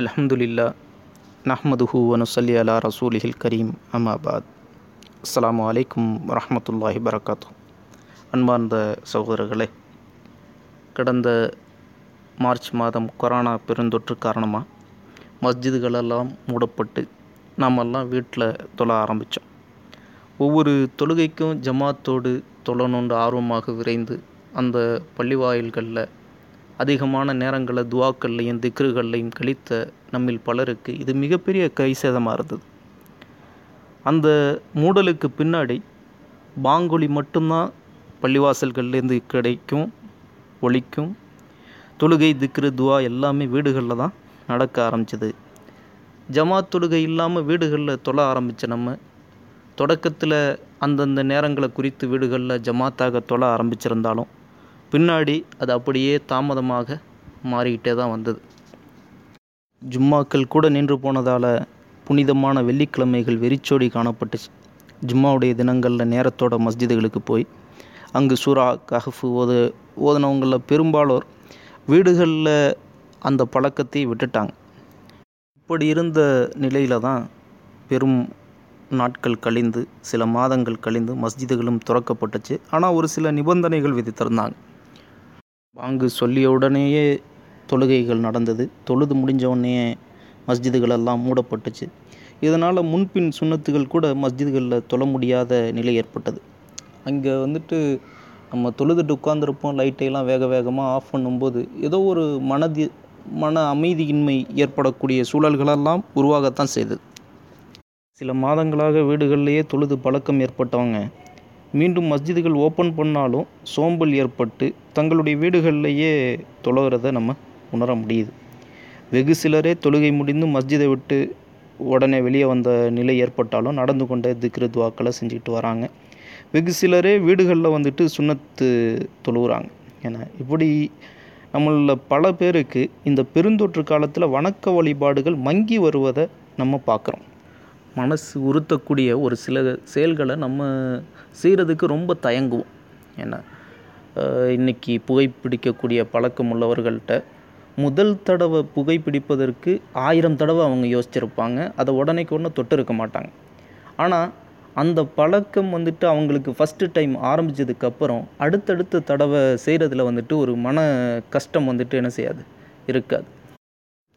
அல்ஹம்துலில்லா நஹ்மதுஹு வ நுஸல்லி அலா ரசூலிஹில் கரீம் அம்மாபாத். அஸ்ஸலாமு அலைக்கும் வரஹ்மத்துல்லாஹி வரகாத்துஹு. அன்பார்ந்த சகோதரர்களே, கடந்த மார்ச் மாதம் கொரோனா பெருந்தொற்று காரணமாக மஸ்ஜிதுகளெல்லாம் மூடப்பட்டு நாமெல்லாம் வீட்டில் தொழ ஆரம்பித்தோம். ஒவ்வொரு தொழுகைக்கும் ஜமாத்தோடு தொழணுண்டு ஆர்வமாக விரைந்து அந்த பள்ளிவாயில்களில் அதிகமான நேரங்களை துவாக்கள்லையும் திக்ருகள்லையும் கழித்த நம்மில் பலருக்கு இது மிகப்பெரிய கைசேதமாக இருந்தது. அந்த மூடலுக்கு பின்னாடி பாங்கொலி மட்டும்தான் பள்ளிவாசல்கள்லேருந்து கிடைக்கும் ஒலிக்கும். தொழுகை திக்ரு துவா எல்லாமே வீடுகளில் தான் நடக்க ஆரம்பிச்சது. ஜமாத் தொழுகை இல்லாமல் வீடுகளில் தொழ ஆரம்பித்த நம்ம தொடக்கத்தில் அந்தந்த நேரங்களை குறித்து வீடுகளில் ஜமாத்தாக தொழ ஆரம்பிச்சிருந்தாலும் பின்னாடி அது அப்படியே தாமதமாக மாறிக்கிட்டே தான் வந்தது. ஜும்மாக்கள் கூட நின்று போனதால் புனிதமான வெள்ளிக்கிழமைகள் வெறிச்சோடி காணப்பட்டுச்சு. ஜும்மாவுடைய தினங்களில் நேரத்தோட மஸ்ஜிதுகளுக்கு போய் அங்கு சூரா கஹஃப் ஓதுனவங்களில் பெரும்பாலோர் வீடுகளில் அந்த பழக்கத்தை விட்டுட்டாங்க. இப்படி இருந்த நிலையில் தான் பெரும் நாட்கள் கழிந்து சில மாதங்கள் கழிந்து மஸ்ஜிதுகளும் துறக்கப்பட்டுச்சு. ஆனால் ஒரு சில நிபந்தனைகள் விதித்திருந்தாங்க. பாங்கு சொல்லிய உடனேயே தொழுகைகள் நடந்தது, தொழுது முடிஞ்ச உடனே மஸ்ஜிதுகளெல்லாம் மூடப்பட்டுச்சு. இதனால் முன்பின் சுன்னத்துகள் கூட மஸ்ஜிதுகளில் தொழ முடியாத நிலை ஏற்பட்டது. அங்கே வந்துட்டு நம்ம தொழுதுட்டு உட்காந்துருப்போம், லைட்டையெல்லாம் வேக வேகமாக ஆஃப் பண்ணும்போது ஏதோ ஒரு மன அமைதியின்மை ஏற்படக்கூடிய சூழல்களெல்லாம் உருவாகத்தான் செய்தது. சில மாதங்களாக வீடுகளிலேயே தொழுது பழக்கம் ஏற்பட்டவங்க மீண்டும் மஸ்ஜிதுகள் ஓப்பன் பண்ணாலும் சோம்பல் ஏற்பட்டு தங்களுடைய வீடுகளிலேயே தொழுகிறத நம்ம உணர முடியுது. வெகு சிலரே தொழுகை முடிந்து மஸ்ஜிதை விட்டு உடனே வெளியே வந்த நிலை ஏற்பட்டாலும் நடந்து கொண்டே திக்ரு துவாக்களை செஞ்சுக்கிட்டு வராங்க. வெகு சிலரே வீடுகளில் வந்துட்டு சுன்னத்து தொழுகிறாங்க. ஏன்னா இப்படி நம்மள பல பேருக்கு இந்த பெருந்தொற்று காலத்தில் வணக்க வழிபாடுகள் மங்கி வருவதை நம்ம பார்க்குறோம். மனசு உறுத்தக்கூடிய ஒரு சில செயல்களை நம்ம செய்கிறதுக்கு ரொம்ப தயங்குவோம். ஏன்னா இன்றைக்கி புகைப்பிடிக்கக்கூடிய பழக்கம் உள்ளவர்கள்ட்ட முதல் தடவை புகைப்பிடிப்பதற்கு 1000 தடவை அவங்க யோசிச்சிருப்பாங்க, அதை உடனேக்கு ஒன்று தொட்டு இருக்க மாட்டாங்க. ஆனால் அந்த பழக்கம் வந்துட்டு அவங்களுக்கு ஃபஸ்ட்டு டைம் ஆரம்பித்ததுக்கப்புறம் அடுத்தடுத்த தடவை செய்கிறதுல வந்துட்டு ஒரு மன கஷ்டம் வந்துட்டு என்ன செய்யாது இருக்காது.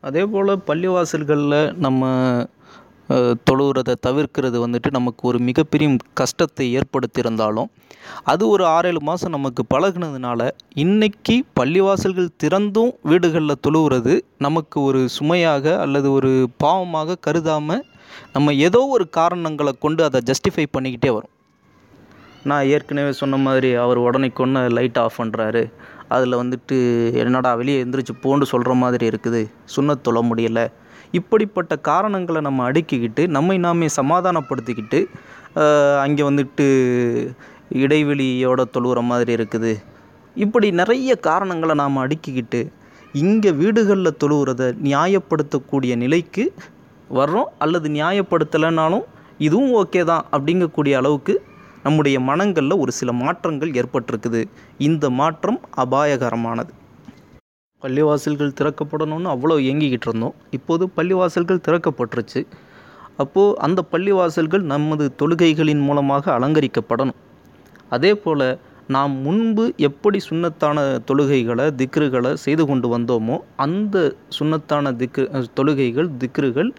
அதே போல் பள்ளிவாசல்களில் நம்ம தொழுகிறதை தவிர்க்கிறது வந்துட்டு நமக்கு ஒரு மிகப்பெரிய கஷ்டத்தை ஏற்படுத்தியிருந்தாலும் அது ஒரு 6-7 மாதம் நமக்கு பழகினதுனால இன்றைக்கி பள்ளிவாசல்கள் திறந்தும் வீடுகளில் தொழுகிறது நமக்கு ஒரு சுமையாக அல்லது ஒரு பாவமாக கருதாமல் நம்ம ஏதோ ஒரு காரணங்களை கொண்டு அதை ஜஸ்டிஃபை பண்ணிக்கிட்டே வரும். நான் ஏற்கனவே சொன்ன மாதிரி அவர் உடனேக்கொன்று லைட் ஆஃப் பண்ணுறாரு, அதில் வந்துட்டு என்னடா வெளியே எந்திரிச்சு போன்னு சொல்கிற மாதிரி இருக்குது, சுன்னத் தொழ முடியலை. இப்படிப்பட்ட காரணங்களை நம்ம அடுக்கிக்கிட்டு நம்மை நாமே சமாதானப்படுத்திக்கிட்டு அங்கே வந்துட்டு இடைவெளியோட தொழுகிற மாதிரி இருக்குது. இப்படி நிறைய காரணங்களை நாம் அடுக்கிக்கிட்டு இங்கே வீடுகளில் தொழுகிறத நியாயப்படுத்தக்கூடிய நிலைக்கு வர்றோம். அல்லது நியாயப்படுத்தலைனாலும் இதுவும் ஓகே தான் அப்படிங்கக்கூடிய அளவுக்கு நம்முடைய மனங்களில் ஒரு சில மாற்றங்கள் ஏற்பட்டிருக்குது. இந்த மாற்றம் அபாயகரமானது. பள்ளிவாசல்கள் திறக்கப்படணும்னு அவ்வளோ இயங்கிக்கிட்டு இருந்தோம். இப்போது பள்ளிவாசல்கள் திறக்கப்பட்டுருச்சு. அப்போது அந்த பள்ளிவாசல்கள் நமது தொழுகைகளின் மூலமாக அலங்கரிக்கப்படணும். அதே போல் நாம் முன்பு எப்படி சுன்னத்தான தொழுகைகளை திக்ருகளை செய்து கொண்டு வந்தோமோ அந்த சுன்னத்தான தொழுகைகள் திக்ருகள்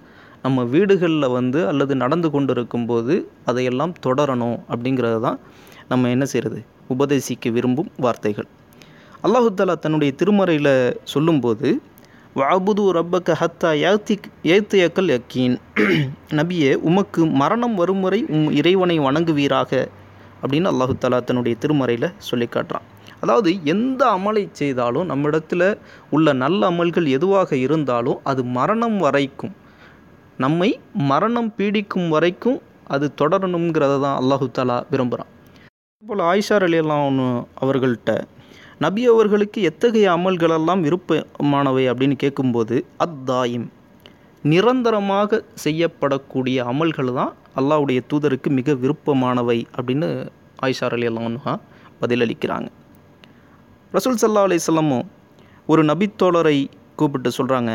நம்ம வீடுகளில் வந்து அல்லது நடந்து கொண்டு இருக்கும்போது அதையெல்லாம் தொடரணும் அப்படிங்கிறது தான் நம்ம என்ன செய்கிறது உபதேசிக்க விரும்பும் வார்த்தைகள். அல்லாஹு தஆலா தன்னுடைய திருமறையில் சொல்லும்போது வஅபுது ரப்பக ஹத்தா யக்தியக்கல் யக்கீன், நபியே உமக்கு மரணம் வரும் வரை உம் இறைவனை வணங்குவீராக அப்படின்னு அல்லாஹு தஆலா தன்னுடைய திருமறையில் சொல்லி காட்டுறான். அதாவது எந்த அமலை செய்தாலும் நம்மிடத்தில் உள்ள நல்ல அமல்கள் எதுவாக இருந்தாலும் அது மரணம் வரைக்கும் நம்மை மரணம் பீடிக்கும் வரைக்கும் அது தொடரணுங்கிறத தான் அல்லாஹு தஆலா விரும்புகிறான். அதுபோல் ஆயிஷா ரலியல்லாஹு அன்ஹா அவர்கள்ட்ட நபி அவர்களுக்கு எத்தகைய அமல்களெல்லாம் விருப்பமானவை அப்படின்னு கேட்கும்போது அத்தாயிம் நிரந்தரமாக செய்யப்படக்கூடிய அமல்கள் தான் அல்லாஹ்வுடைய தூதருக்கு மிக விருப்பமானவை அப்படின்னு ஆயிஷா ரலியல்லாஹு அன்ஹா பதிலளிக்கிறாங்க. ரசூல் ஸல்லல்லாஹு அலைஹி வஸல்லம் ஒரு நபித்தோழரை கூப்பிட்டு சொல்கிறாங்க,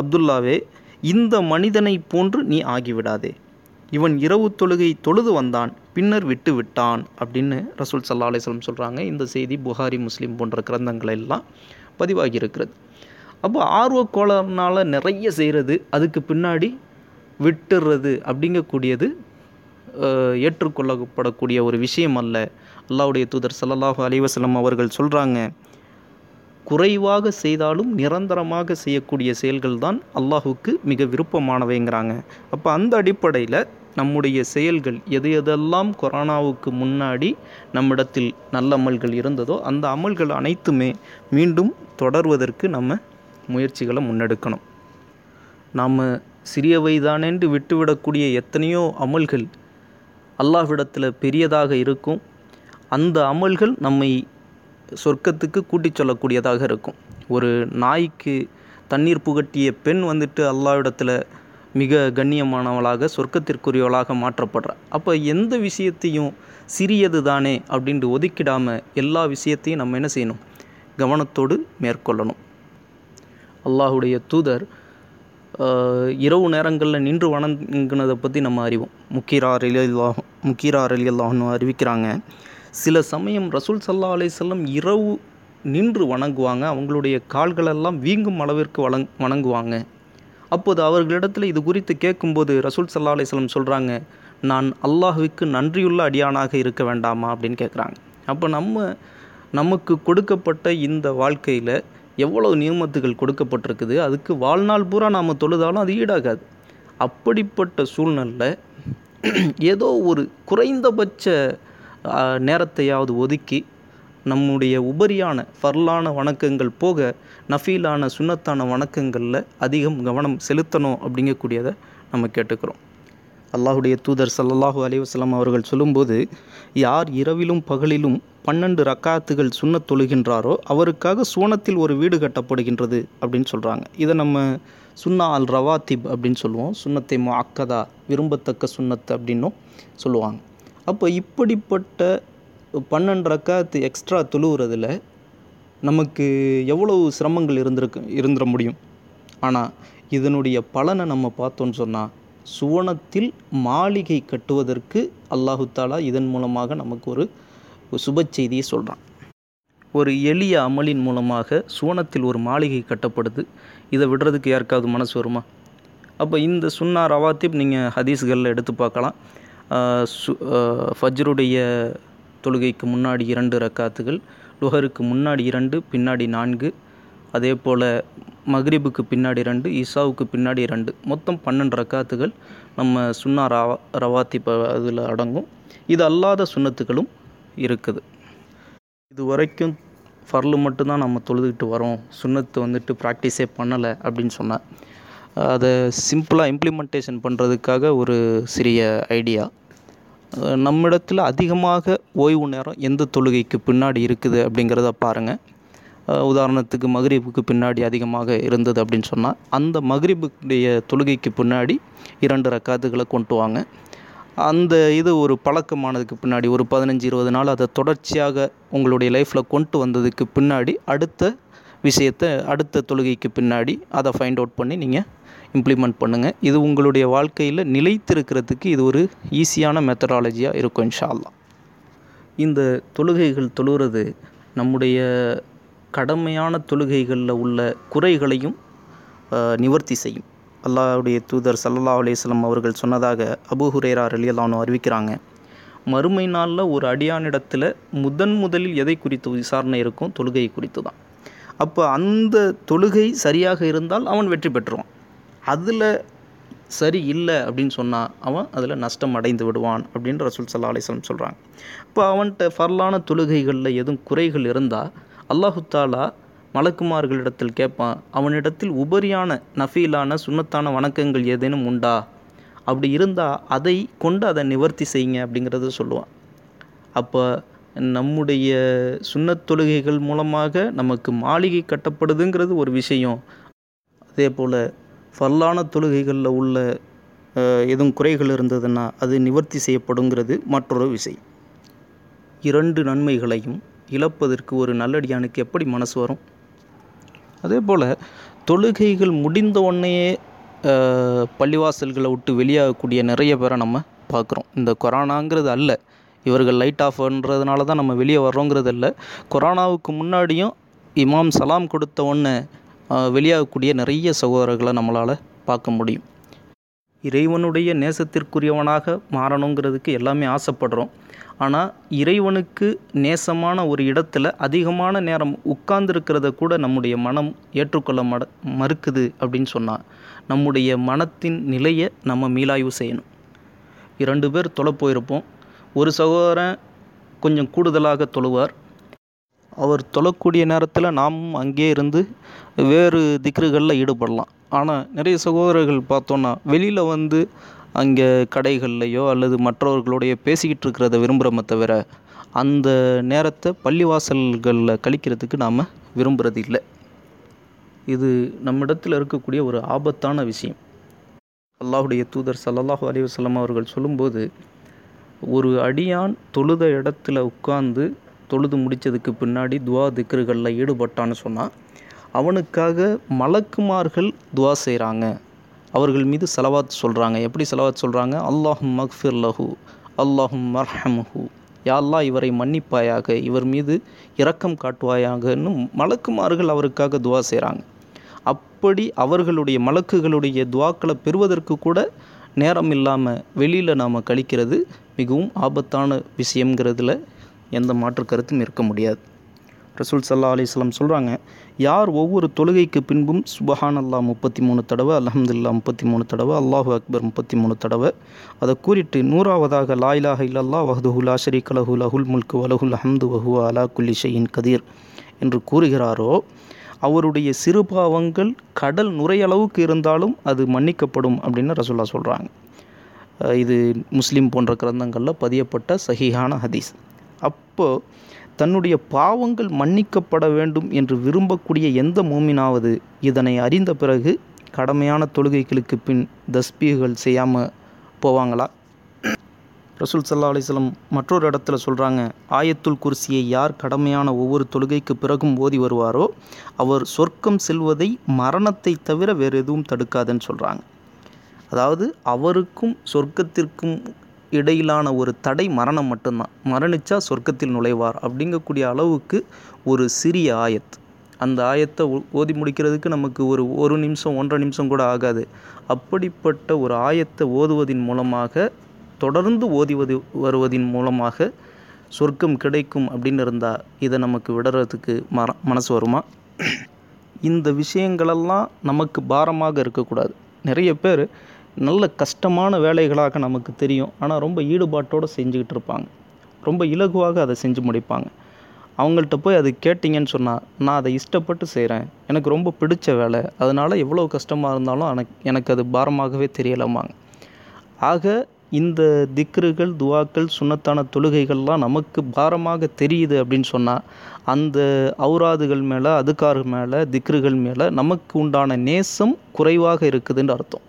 அப்துல்லாவே, இந்த மனிதனை போன்று நீ ஆகிவிடாதே. இவன் இரவு தொழுகை தொழுது வந்தான், பின்னர் விட்டு விட்டான் அப்படின்னு ரசூல் ஸல்லல்லாஹு அலைஹி வஸல்லம் சொல்கிறாங்க. இந்த செய்தி புகாரி, முஸ்லீம் போன்ற கிரந்தங்களெல்லாம் பதிவாகி இருக்கிறது. அப்போ ஆர்வக்கோளனால் நிறைய செய்கிறது, அதுக்கு பின்னாடி விட்டுறது அப்படிங்கக்கூடியது ஏற்றுக்கொள்ளப்படக்கூடிய ஒரு விஷயம் அல்ல. அல்லாஹ்வுடைய தூதர் ஸல்லல்லாஹு அலைஹி வஸல்லம் அவர்கள் சொல்கிறாங்க, குறைவாக செய்தாலும் நிரந்தரமாக செய்யக்கூடிய செயல்கள் தான் அல்லாஹுக்கு மிக விருப்பமானவைங்கிறாங்க. அப்போ அந்த அடிப்படையில் நம்முடைய செயல்கள் எதெல்லாம் கொரோனாவுக்கு முன்னாடி நம்மிடத்தில் நல்ல அமல்கள் இருந்ததோ அந்த அமல்கள் அனைத்துமே மீண்டும் தொடர்வதற்கு நம்ம முயற்சிகளை முன்னெடுக்கணும். நாம் சிறிய வயதானேண்டு விட்டுவிடக்கூடிய எத்தனையோ அமல்கள் அல்லாஹ்விடத்தில் பெரியதாக இருக்கும். அந்த அமல்கள் நம்மை சொர்க்கத்துக்கு கூட்டி சொல்லக்கூடியதாக இருக்கும். ஒரு நாய்க்கு தண்ணீர் புகட்டிய பெண் வந்துட்டு அல்லாஹ்விடத்தில் மிக கண்ணியமானவளாக, சொர்க்கத்திற்குரியவளாக மாற்றப்படுறா. அப்போ எந்த விஷயத்தையும் சிறியது தானே அப்படின்ட்டு ஒதுக்கிடாமல் எல்லா விஷயத்தையும் நம்ம என்ன செய்யணும், கவனத்தோடு மேற்கொள்ளணும். அல்லாஹ்வுடைய தூதர் இரவு நேரங்களில் நின்று வணங்கினதை பற்றி நம்ம அறிவோம். முகீரா ரலியல்லாஹு அறிவிக்கிறாங்க, சில சமயம் ரசூல் ஸல்லல்லாஹு அலைஹி வஸல்லம் இரவு நின்று வணங்குவாங்க, அவங்களுடைய கால்களெல்லாம் வீங்கும் அளவிற்கு வணங்குவாங்க. அப்போது அவர்களிடத்தில் இது குறித்து கேட்கும்போது ரசூல் ஸல்லல்லாஹு அலைஹி வஸல்லம் சொல்கிறாங்க, நான் அல்லாஹ்வுக்கு நன்றியுள்ள அடியானாக இருக்க வேண்டாமா அப்படின்னு கேட்குறாங்க. அப்போ நமக்கு கொடுக்கப்பட்ட இந்த வாழ்க்கையில் எவ்வளோ நியமத்துகள் கொடுக்கப்பட்டிருக்குது, அதுக்கு வாழ்நாள் பூரா நாம் தொழுதாலும் அது ஈடாகாது. அப்படிப்பட்ட சூழ்நிலையில் ஏதோ ஒரு குறைந்தபட்ச நேரத்தையாவது ஒதுக்கி நம்முடைய உபரியான ஃபர்லான வணக்கங்கள் போக நஃபீலான சுன்னத்தான வணக்கங்களில் அதிகம் கவனம் செலுத்தணும் அப்படிங்கக்கூடியதை நம்ம கேட்டுக்கிறோம். அல்லாஹுடைய தூதர் ஸல்லல்லாஹு அலைஹி வஸல்லம் அவர்கள் சொல்லும்போது, யார் இரவிலும் பகலிலும் 12 ரக்காத்துகள் சுன்னத் தொழுகின்றாரோ அவருக்காக சுவனத்தில் ஒரு வீடு கட்டப்படுகின்றது அப்படின்னு சொல்கிறாங்க. இதை நம்ம சுன்னா அல் ரவாத்திப் அப்படின்னு சொல்லுவோம், சுன்னத்தை முஅக்கதா, விரும்பத்தக்க சுன்னத் அப்படின்னும் சொல்லுவாங்க. அப்போ இப்படிப்பட்ட 12 ரக்காத்து எக்ஸ்ட்ரா தொழுகிறதுல நமக்கு எவ்வளவு சிரமங்கள் இருந்துட முடியும். ஆனால் இதனுடைய பலனை நம்ம பார்த்தோன்னு சொன்னால், சுவனத்தில் மாளிகை கட்டுவதற்கு அல்லாஹு தாலா இதன் மூலமாக நமக்கு ஒரு சுப செய்தியை சொல்கிறான். ஒரு எளிய அமலின் மூலமாக சுவனத்தில் ஒரு மாளிகை கட்டப்படுது. இதை விடுறதுக்கு யாருக்காவது மனசு வருமா? அப்போ இந்த சுன்னா ரவாத்திப் நீங்கள் ஹதீஸ்களில் எடுத்து பார்க்கலாம். ஃபஜ்ருடைய தொழுகைக்கு முன்னாடி 2 ரக்காத்துகள், லுஹருக்கு முன்னாடி 2, பின்னாடி 4, அதே போல் மக்ரிபுக்கு பின்னாடி 2, ஈசாவுக்கு பின்னாடி 2, மொத்தம் 12 ரக்காத்துகள் நம்ம சுன்னா ரவாத்திப் அதில் அடங்கும். இது அல்லாத சுன்னத்துகளும் இருக்குது. இது வரைக்கும் ஃபர்லு மட்டும்தான் நம்ம தொழுதுகிட்டு வரோம், சுன்னத்து வந்துட்டு ப்ராக்டிஸே பண்ணலை அப்படின்னு சொன்னால், அதை சிம்பிளாக இம்ப்ளிமெண்டேஷன் பண்ணுறதுக்காக ஒரு சிறிய ஐடியா. நம்மிடத்தில் அதிகமாக ஓய்வு நேரம் எந்த தொழுகைக்கு பின்னாடி இருக்குது அப்படிங்கிறத பாருங்கள். உதாரணத்துக்கு மக்ரிபுக்கு பின்னாடி அதிகமாக இருந்தது அப்படின்னு சொன்னால், அந்த மக்ரிபுடைய தொழுகைக்கு பின்னாடி 2 ரக்காத்துகளை கொண்டு வாங்க. அந்த இது ஒரு பழக்கமானதுக்கு பின்னாடி ஒரு 15-20 நாள் அதை தொடர்ச்சியாக உங்களுடைய லைஃப்பில் கொண்டு வந்ததுக்கு பின்னாடி அடுத்த விஷயத்தை அடுத்த தொழுகைக்கு பின்னாடி அதை ஃபைண்ட் அவுட் பண்ணி நீங்கள் இம்ப்ளிமெண்ட் பண்ணுங்கள். இது உங்களுடைய வாழ்க்கையில் நிலைத்திருக்கிறதுக்கு இது ஒரு ஈஸியான மெத்தடாலஜியாக இருக்கும் இன்ஷா அல்லாஹ். இந்த தொழுகைகள் தொழுகிறது நம்முடைய கடமையான தொழுகைகளில் உள்ள குறைகளையும் நிவர்த்தி செய்யும். அல்லாஹ்வுடைய தூதர் ஸல்லல்லாஹு அலைஹி வஸல்லம் அவர்கள் சொன்னதாக அபூ ஹுரைரா ரலியல்லாஹு அன்ஹு அறிவிக்கிறாங்க, மறுமை நாளில் ஒரு அடியானிடத்தில் முதலில் எதை குறித்து விசாரணை இருக்கும்? தொழுகையை குறித்து தான். அப்போ அந்த தொழுகை சரியாக இருந்தால் அவன் வெற்றி பெற்றுவான், அதில் சரி இல்லை அப்படின்னு சொன்னால் அவன் அதில் நஷ்டம் அடைந்து விடுவான் அப்படின்னு ரசூல் ஸல்லல்லாஹு அலைஹி வஸல்லம் சொல்கிறாங்க. இப்போ அவன்கிட்ட ஃபர்லான தொழுகைகளில் எதுவும் குறைகள் இருந்தால் அல்லாஹு தாலா மலக்குமார்களிடத்தில் கேட்பான், அவனிடத்தில் உபரியான நஃபீலான சுன்னத்தான வணக்கங்கள் ஏதேனும் உண்டா, அப்படி இருந்தால் அதை கொண்டு அதை நிவர்த்தி செய்யுங்க அப்படிங்கிறத சொல்லுவான். அப்போ நம்முடைய சுன்னத் தொழுகைகள் மூலமாக நமக்கு மாளிகை கட்டப்படுதுங்கிறது ஒரு விஷயம். அதே போல் ஃபர்லான தொழுகைகளில் உள்ள எதுவும் குறைகள் இருந்ததுன்னா அது நிவர்த்தி செய்யப்படுங்கிறது மற்றொரு விஷயம். 2 நன்மைகளையும் இழப்பதற்கு ஒரு நல்லடியானுக்கு எப்படி மனசு வரும்? அதே போல் தொழுகைகள் முடிந்த உடனேயே பள்ளிவாசல்களை விட்டு வெளியாகக்கூடிய நிறைய பேரை நம்ம பார்க்குறோம். இந்த கொரோனாங்கிறது அல்ல, இவர்கள் லைட் ஆஃப் பண்ணுறதுனால தான் நம்ம வெளியே வர்றோங்கிறது இல்லை. கொரோனாவுக்கு முன்னாடியும் இமாம் சலாம் கொடுத்த உடனே வெளியாகக்கூடிய நிறைய சகோதரர்களை நம்மளால் பார்க்க முடியும். இறைவனுடைய நேசத்திற்குரியவனாக மாறணுங்கிறதுக்கு எல்லாமே ஆசைப்படுறோம். ஆனால் இறைவனுக்கு நேசமான ஒரு இடத்துல அதிகமான நேரம் உட்கார்ந்துருக்கிறத கூட நம்முடைய மனம் ஏற்றுக்கொள்ள மறுக்குது அப்படின்னு சொன்னால் நம்முடைய மனத்தின் நிலையை நம்ம மீளாய்வு செய்யணும். 2 பேர் தொலை போயிருப்போம். ஒரு சகோதரன் கொஞ்சம் கூடுதலாக தொழுவார். அவர் தொழக்கூடிய நேரத்தில் நாமும் அங்கே இருந்து வேறு திக்ருகளில் ஈடுபடலாம். ஆனால் நிறைய சகோதரர்கள் பார்த்தோன்னா வெளியில் வந்து அங்கே கடைகள்லையோ அல்லது மற்றவர்களுடைய பேசிக்கிட்டு இருக்கிறத விரும்புகிறோமே தவிர அந்த நேரத்தை பள்ளிவாசல்களில் கழிக்கிறதுக்கு நாம் விரும்புகிறது இல்லை. இது நம்மிடத்தில் இருக்கக்கூடிய ஒரு ஆபத்தான விஷயம். அல்லாஹுடைய தூதர் ஸல்லல்லாஹு அலைஹி வஸல்லம் அவர்கள் சொல்லும்போது, ஒரு அடியான் தொழுத இடத்துல உட்கார்ந்து தொழுது முடித்ததுக்கு பின்னாடி துவா திக்ருகளில் ஈடுபட்டான்னு சொன்னால் அவனுக்காக மலக்குமார்கள் துவா செய்கிறாங்க, அவர்கள் மீது ஸலவாத் சொல்கிறாங்க. எப்படி ஸலவாத் சொல்கிறாங்க? அல்லாஹும் மக்ஃபிர் லஹு, அல்லாஹும் மர்ஹம்ஹு, யா அல்லாஹ் இவரை மன்னிப்பாயாக, இவர் மீது இரக்கம் காட்டுவாயாகன்னு மலக்குமார்கள் அவருக்காக துவா செய்கிறாங்க. அப்படி அவர்களுடைய மலக்குகளுடைய துவாக்களை பெறுவதற்கு கூட நேரம் இல்லாமல் வெளியில் நாம் கழிக்கிறது மிகவும் ஆபத்தான விஷயங்கிறதுல எந்த மாற்று கருத்தும் இருக்க முடியாது. ரசூல் ஸல்லல்லாஹு அலைஹி வஸல்லம் சொல்கிறாங்க, யார் ஒவ்வொரு தொழுகைக்கு பின்பும் சுபஹானல்லாஹ் 33 தடவை, அல்ஹம்துலில்லாஹ் 33 தடவை, அல்லாஹு அக்பர் 33 தடவை, அதை கூறிட்டு 100ஆவதாக லா இலாஹ இல்லல்லாஹ் வஹ்துஹு லா ஷரீக லஹு லஹுல் முல்கு வலஹுல் ஹம்து வஹுவ அலா குல்லி ஷைஇன் கதீர் என்று கூறுகிறாரோ, அவருடைய சிறு பாவங்கள் கடல் நுரையளவுக்கு இருந்தாலும் அது மன்னிக்கப்படும் அப்படின்னு ரசூல்லா சொல்கிறாங்க. இது முஸ்லீம் போன்ற கிரந்தங்களில் பதியப்பட்ட சஹீஹான ஹதீஸ். அப்போது தன்னுடைய பாவங்கள் மன்னிக்கப்பட வேண்டும் என்று விரும்பக்கூடிய எந்த மூமினாவது இதனை அறிந்த பிறகு கடமையான தொழுகைகளுக்கு பின் தஸ்பீகள் செய்யாமல் போவாங்களா? ரசூல் ஸல்லல்லாஹு அலைஹி வஸல்லம் மற்றொரு இடத்துல சொல்கிறாங்க, ஆயத்துல் குர்சியை யார் கடமையான ஒவ்வொரு தொழுகைக்கு பிறகும் ஓதி வருவாரோ அவர் சொர்க்கம் செல்வதை மரணத்தை தவிர வேறு எதுவும் தடுக்காதுன்னு சொல்கிறாங்க. அதாவது அவருக்கும் சொர்க்கத்திற்கும் இடையிலான ஒரு தடை மரணம் மட்டும்தான். மரணித்தா சொர்க்கத்தில் நுழைவார் அப்படிங்கக்கூடிய அளவுக்கு ஒரு சிறிய ஆயத். அந்த ஆயத்தை ஓதி முடிக்கிறதுக்கு நமக்கு ஒரு நிமிஷம் 1.5 நிமிஷம் கூட ஆகாது. அப்படிப்பட்ட ஒரு ஆயத்தை ஓதுவதின் மூலமாக, தொடர்ந்து ஓதி வருவதின் மூலமாக சொர்க்கம் கிடைக்கும் அப்படின்னு இருந்தால் இதை நமக்கு விடுறதுக்கு மனசு வருமா? இந்த விஷயங்களெல்லாம் நமக்கு பாரமாக இருக்கக்கூடாது. நிறைய பேர் நல்ல கஷ்டமான வேலைகளாக நமக்கு தெரியும், ஆனால் ரொம்ப ஈடுபாட்டோடு செஞ்சுக்கிட்டு இருப்பாங்க, ரொம்ப இலகுவாக அதை செஞ்சு முடிப்பாங்க. அவங்கள்ட்ட போய் அது கேட்டிங்கன்னு சொன்னால், நான் அதை இஷ்டப்பட்டு செய்கிறேன், எனக்கு ரொம்ப பிடிச்ச வேலை, அதனால் எவ்வளோ கஷ்டமாக இருந்தாலும் எனக்கு அது பாரமாகவே தெரியலாமாங்க. ஆக இந்த திக்ருகள், துவாக்கள், சுன்னத்தான தொழுகைகள்லாம் நமக்கு பாரமாக தெரியுது அப்படின்னு சொன்னால் அந்த அவுராதுகள் மேலே, அதுக்கார் மேலே, திக்ருகள் மேலே நமக்கு உண்டான நேசம் குறைவாக இருக்குதுன்னு அர்த்தம்.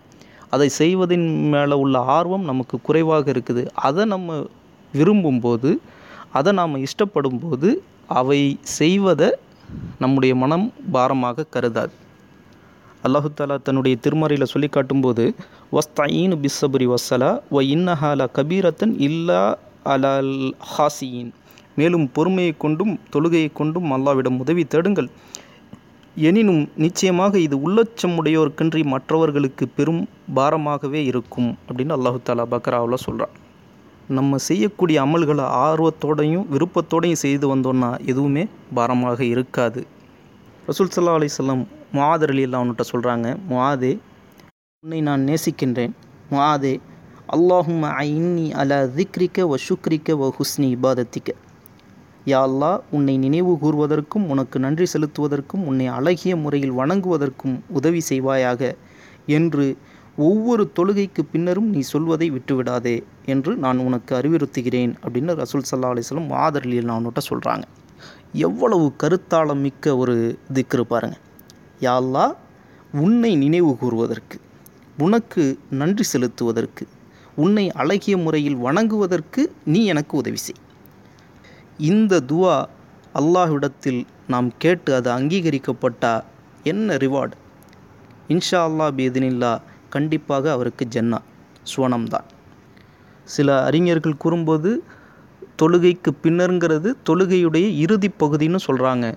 அதை செய்வதின் மேலே உள்ள ஆர்வம் நமக்கு குறைவாக இருக்குது. அதை நம்ம விரும்பும்போது, அதை நாம் இஷ்டப்படும் போது அவை செய்வதை நம்முடைய மனம் பாரமாக கருதாது. அல்லாஹு தாலா தன்னுடைய திருமறையில் சொல்லி காட்டும்போது, வஸ்தயீனு பிஸ்ஸபுரி வஸ்ஸலா வ இன்னஹால கபீரத்தன் இல்லா அலல் ஹாசியின், மேலும் பொறுமையை கொண்டும் தொழுகையை கொண்டும் அல்லாவிடம் உதவி தேடுங்கள், எனினும் நிச்சயமாக இது உள்ளச்சமுடையோர்கின்றி மற்றவர்களுக்கு பெரும் பாரமாகவே இருக்கும் அப்படின்னு அல்லாஹு தாலா பக்ராவில் சொல்கிறான். நம்ம செய்யக்கூடிய அமல்களை ஆர்வத்தோடையும் விருப்பத்தோடையும் செய்து வந்தோன்னா எதுவுமே பாரமாக இருக்காது. ரசூல் ஸல்லல்லாஹு அலைஹி வஸல்லம் முஆத் ரலியல்லாஹு அன்ஹு சொல்கிறாங்க, முஆதே, உன்னை நான் நேசிக்கின்றேன், முஆதே அல்லாஹும்ம அஇன்னி அலா திக்ரிக வ ஷுக்ரிக வ ஹுஸ்னி இபாதத்திக, யா அல்லாஹ் உன்னை நினைவு கூர்வதற்கும் உனக்கு நன்றி செலுத்துவதற்கும் உன்னை அழகிய முறையில் வணங்குவதற்கும் உதவி செய்வாயாக என்று ஒவ்வொரு தொழுகைக்கு பின்னரும் நீ சொல்வதை விட்டுவிடாதே என்று நான் உனக்கு அறிவுறுத்துகிறேன் அப்படின்னு ரசூல் ஸல்லல்லாஹு அலைஹி வஸல்லம் முஆத் ரலியல்லாஹு அன்ஹு சொல்கிறாங்க. எவ்வளவு கருத்தாளம் மிக்க ஒரு திக்ரு பாருங்கள். யா அல்லாஹ் உன்னை நினைவு கூறுவதற்கு, உனக்கு நன்றி செலுத்துவதற்கு, உன்னை அழகிய முறையில் வணங்குவதற்கு நீ எனக்கு உதவி செய். இந்த துஆ அல்லாஹ்விடத்தில் நாம் கேட்டு அது அங்கீகரிக்கப்பட்டால் என்ன ரிவார்டு, இன்ஷா அல்லா பீதினில்லா கண்டிப்பாக அவருக்கு ஜன்னா சுவனம்தான். சில அறிஞர்கள் கூறும்போது தொழுகைக்கு பின்னருங்கிறது தொழுகையுடைய இறுதி பகுதின்னு சொல்கிறாங்க.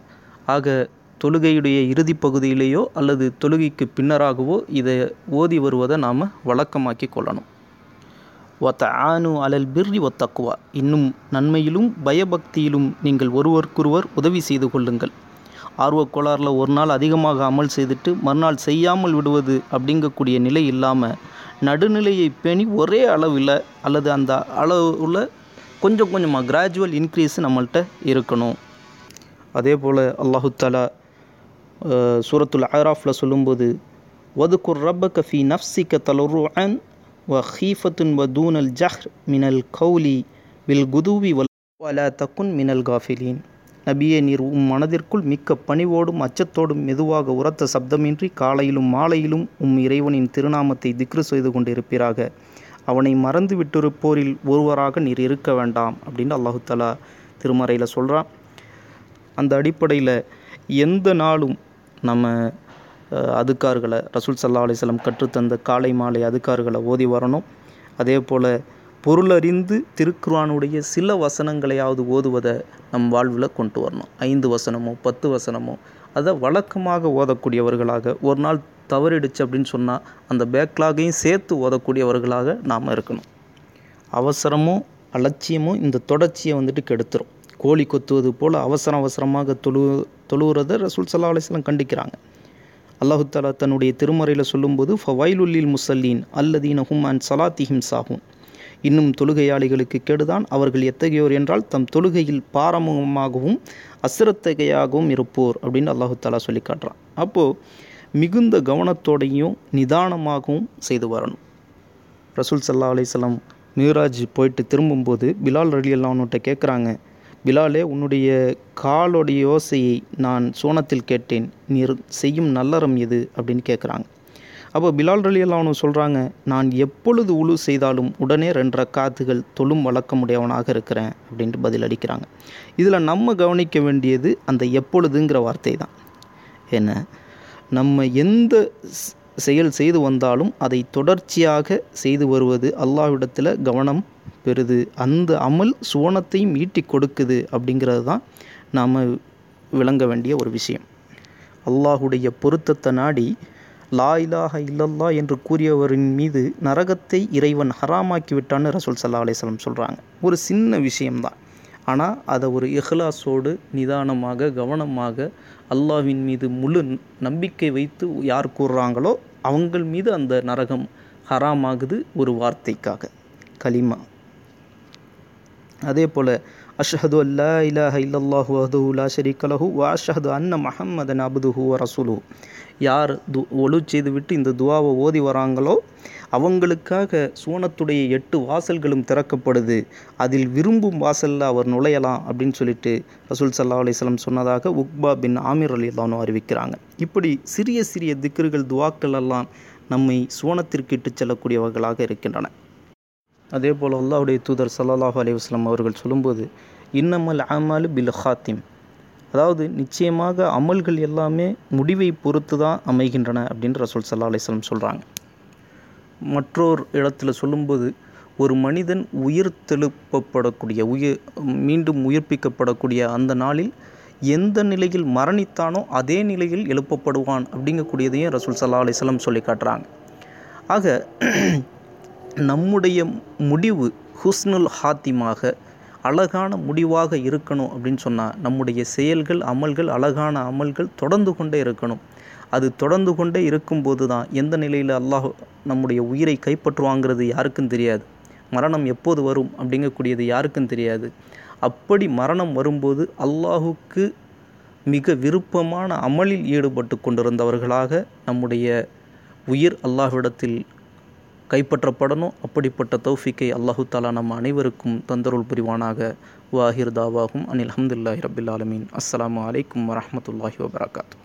ஆக தொழுகையுடைய இறுதி பகுதியிலேயோ அல்லது தொழுகைக்கு பின்னராகவோ இதை ஓதி வருவதை நாம் வழக்கமாக்கி கொள்ளணும். வத்தஆனு அலல் பிர்ரி வத்தக்வா, இன்னும் நன்மையிலும் பயபக்தியிலும் நீங்கள் ஒருவருக்கொருவர் உதவி செய்து கொள்ளுங்கள். ஆர்வக்கோளாறில் ஒரு நாள் அதிகமாக அமல் செய்துட்டு மறுநாள் செய்யாமல் விடுவது அப்படிங்கக்கூடிய நிலை இல்லாமல் நடுநிலையை பேணி ஒரே அளவில் அல்லது அந்த அளவில் கொஞ்சம் கொஞ்சமாக கிராஜுவல் இன்க்ரீஸ் நம்மள்கிட்ட இருக்கணும். அதே போல் அல்லாஹு தஆலா சூரத்துல் அராஃபில் சொல்லும்போது வதுகுர் ரப்பக ஃபீ நஃப்ஸிக தலர்ருஅன் வ கீஃபத்துன் வ தூனல் ஜஹ்ர் மினல் கௌலி பில் குதுவி வலா தகுன் மினல் காஃபிலீன். நபியே, நீர் உம் மனதிற்குள் மிக்க பணிவோடும் அச்சத்தோடும் மெதுவாக உரத்த சப்தமின்றி காலையிலும் மாலையிலும் உம் இறைவனின் திருநாமத்தை திக்ரு செய்து கொண்டிருப்பீராக. அவனை மறந்து விட்டிருப்போரில் ஒருவராக நீர் இருக்க வேண்டாம் அப்படின்னு அல்லாஹு தஆலா திருமறையில் சொல்கிறான். அந்த அடிப்படையில் எந்த நாளும் நம்ம அதுக்கார்களை ரசூல் ஸல்லல்லாஹு அலைஹி வஸல்லம் கற்றுத்தந்த காலை மாலை அதுக்கார்களை ஓதி வரணும். அதே போல் பொருளறிந்து திருக்குர்ஆனுடைய சில வசனங்களையாவது ஓதுவதை நம் வாழ்வில் கொண்டு வரணும். 5 வசனமோ 10 வசனமோ அதை வழக்கமாக ஓதக்கூடியவர்களாக, ஒரு நாள் தவறிடுச்சு அப்படின்னு சொன்னால் அந்த பேக்லாகையும் சேர்த்து ஓதக்கூடியவர்களாக நாம் இருக்கணும். அவசரமும் அலட்சியமும் இந்த தொடர்ச்சியை கெடுத்துரும். கோழி கொத்துவது போல் அவசரமாக தொழுகிறத ரசூல் ஸல்லல்லாஹு அலைஹி வஸல்லம் கண்டிக்கிறாங்க. அல்லாஹு தஆலா தன்னுடைய திருமறையில் சொல்லும்போது ஃபவைலுல் லில் முஸல்லீன் அல்லதீன ஹும் அன் ஸலாத்திஹிம் சாஹூன், இன்னும் தொழுகையாளிகளுக்கு கேடுதான், அவர்கள் எத்தகையோர் என்றால் தம் தொழுகையில் பாரமுகமாகவும் அசிரத்தகையாகவும் இருப்போர் அப்படின்னு அல்லாஹு தஆலா சொல்லி காட்டுறான். அப்போது மிகுந்த கவனத்தோடையும் நிதானமாகவும் செய்து வரணும். ரசூல் ஸல்லல்லாஹு அலைஹி வஸல்லம் மிராஜ் போயிட்டு திரும்பும்போது பிலால் ரலியல்லாஹு அன்ஹு கேட்குறாங்க, பிலாலே, உன்னுடைய காலோடைய யோசையை நான் சோனத்தில் கேட்டேன், நீர் செய்யும் நல்லறம் எது அப்படின்னு கேட்குறாங்க. அப்போ பிலால் ரலியல்லாஹு அன்ஹு சொல்கிறாங்க, நான் எப்பொழுது உழு செய்தாலும் உடனே 2 ரக்காத்துகள் தொழும் வழக்கமுடையவனாக இருக்கிறேன் அப்படின்ட்டு பதில் அளிக்கிறாங்க. இதில் நம்ம கவனிக்க வேண்டியது அந்த எப்பொழுதுங்கிற வார்த்தை தான். என்ன, நம்ம எந்த செயல் செய்து வந்தாலும் அதை தொடர்ச்சியாக செய்து வருவது அல்லாஹ்விடத்தில் கவனம் பெறுது, அந்த அமல் சுவனத்தையும் ஈட்டி கொடுக்குது அப்படிங்கிறது தான் நாம் விளங்க வேண்டிய ஒரு விஷயம். அல்லாஹுடைய பொருத்தத்தை நாடி லா இலாஹ இல்லல்லா என்று கூறியவரின் மீது நரகத்தை இறைவன் ஹராமாக்கிவிட்டான்னு ரசூல் ஸல்லல்லாஹு அலைஹி வஸல்லம் சொல்கிறாங்க. ஒரு சின்ன விஷயம்தான், ஆனால் அதை ஒரு இஹ்லாஸோடு நிதானமாக கவனமாக அல்லாஹ்வின் மீது முழு நம்பிக்கை வைத்து யார் கூறுறாங்களோ அவங்கள் மீது அந்த நரகம் ஹராமாகுது ஒரு வார்த்தைக்காக, கலிமா. அதே போல் அஷ்ஹது அல்லா இலாஹ இல்லல்லாஹு வஹ்தஹு லா ஷரீக லஹு வ அஷ்ஹது அன்ன முஹம்மதன் அப்துஹு வ ரசூலுஹு, யார் ஒழு செய்துவிட்டு இந்த துஆவை ஓதி வராங்களோ அவங்களுக்காக சூனத்துடைய 8 வாசல்களும் திறக்கப்படுது, அதில் விரும்பும் வாசலில் அவர் நுழையலாம் அப்படின்னு சொல்லிட்டு ரசூல் ஸல்லல்லாஹு அலைஹி வஸல்லம் சொன்னதாக உக்பா பின் ஆமிர் ரலியல்லாஹு அறிவிக்கிறாங்க. இப்படி சிறிய சிறிய திக்ருகள் துஆக்கள் எல்லாம் நம்மை சூனத்திற்கு இட்டு செல்லக்கூடியவர்களாக இருக்கின்றன. அதே போல் அல்லாஹ்வுடைய தூதர் ஸல்லல்லாஹு அலைஹி வஸல்லம் அவர்கள் சொல்லும்போது இன்னமல் அமாலு பில் ஹாத்திம், அதாவது நிச்சயமாக அமல்கள் எல்லாமே முடிவை பொறுத்து தான் அமைகின்றன அப்படின்னு ரசூல் ஸல்லல்லாஹு அலைஹி வஸல்லம் சொல்கிறாங்க. மற்றொரு இடத்துல சொல்லும்போது ஒரு மனிதன் மீண்டும் உயிர்ப்பிக்கப்படக்கூடிய அந்த நாளில் எந்த நிலையில் மரணித்தானோ அதே நிலையில் எழுப்பப்படுவான் அப்படிங்கக்கூடியதையும் ரசூல் ஸல்லல்லாஹு அலைஹி வஸல்லம் சொல்லி காட்டுறாங்க. ஆக நம்முடைய முடிவு ஹுஸ்னுல் ஹாத்திமாக, அழகான முடிவாக இருக்கணும் அப்படின்னு சொன்னால் நம்முடைய செயல்கள் அமல்கள் அழகான அமல்கள் தொடர்ந்து கொண்டே இருக்கணும். அது தொடர்ந்து கொண்டே இருக்கும்போது தான் எந்த நிலையில் அல்லாஹ் நம்முடைய உயிரை கைப்பற்றுவாங்கிறது யாருக்கும் தெரியாது, மரணம் எப்போது வரும் அப்படிங்கக்கூடியது யாருக்கும் தெரியாது. அப்படி மரணம் வரும்போது அல்லாஹுக்கு மிக விருப்பமான அமலில் ஈடுபட்டு கொண்டிருந்தவர்களாக நம்முடைய உயிர் அல்லாஹ்விடத்தில் கைப்பற்றப்படணும். அப்படிப்பட்ட தௌஃபிக்கை அல்லாஹு தஆலா நம்ம அனைவருக்கும் தந்தருள் புரிவானாக. வாஹிர் தாவாகும் அனில் ஹம்துல்லாஹி ரபில் ஆலமீன். அஸ்ஸலாமு அலைக்கும் வரஹ்மத்துல்லாஹி வபரகாத்து.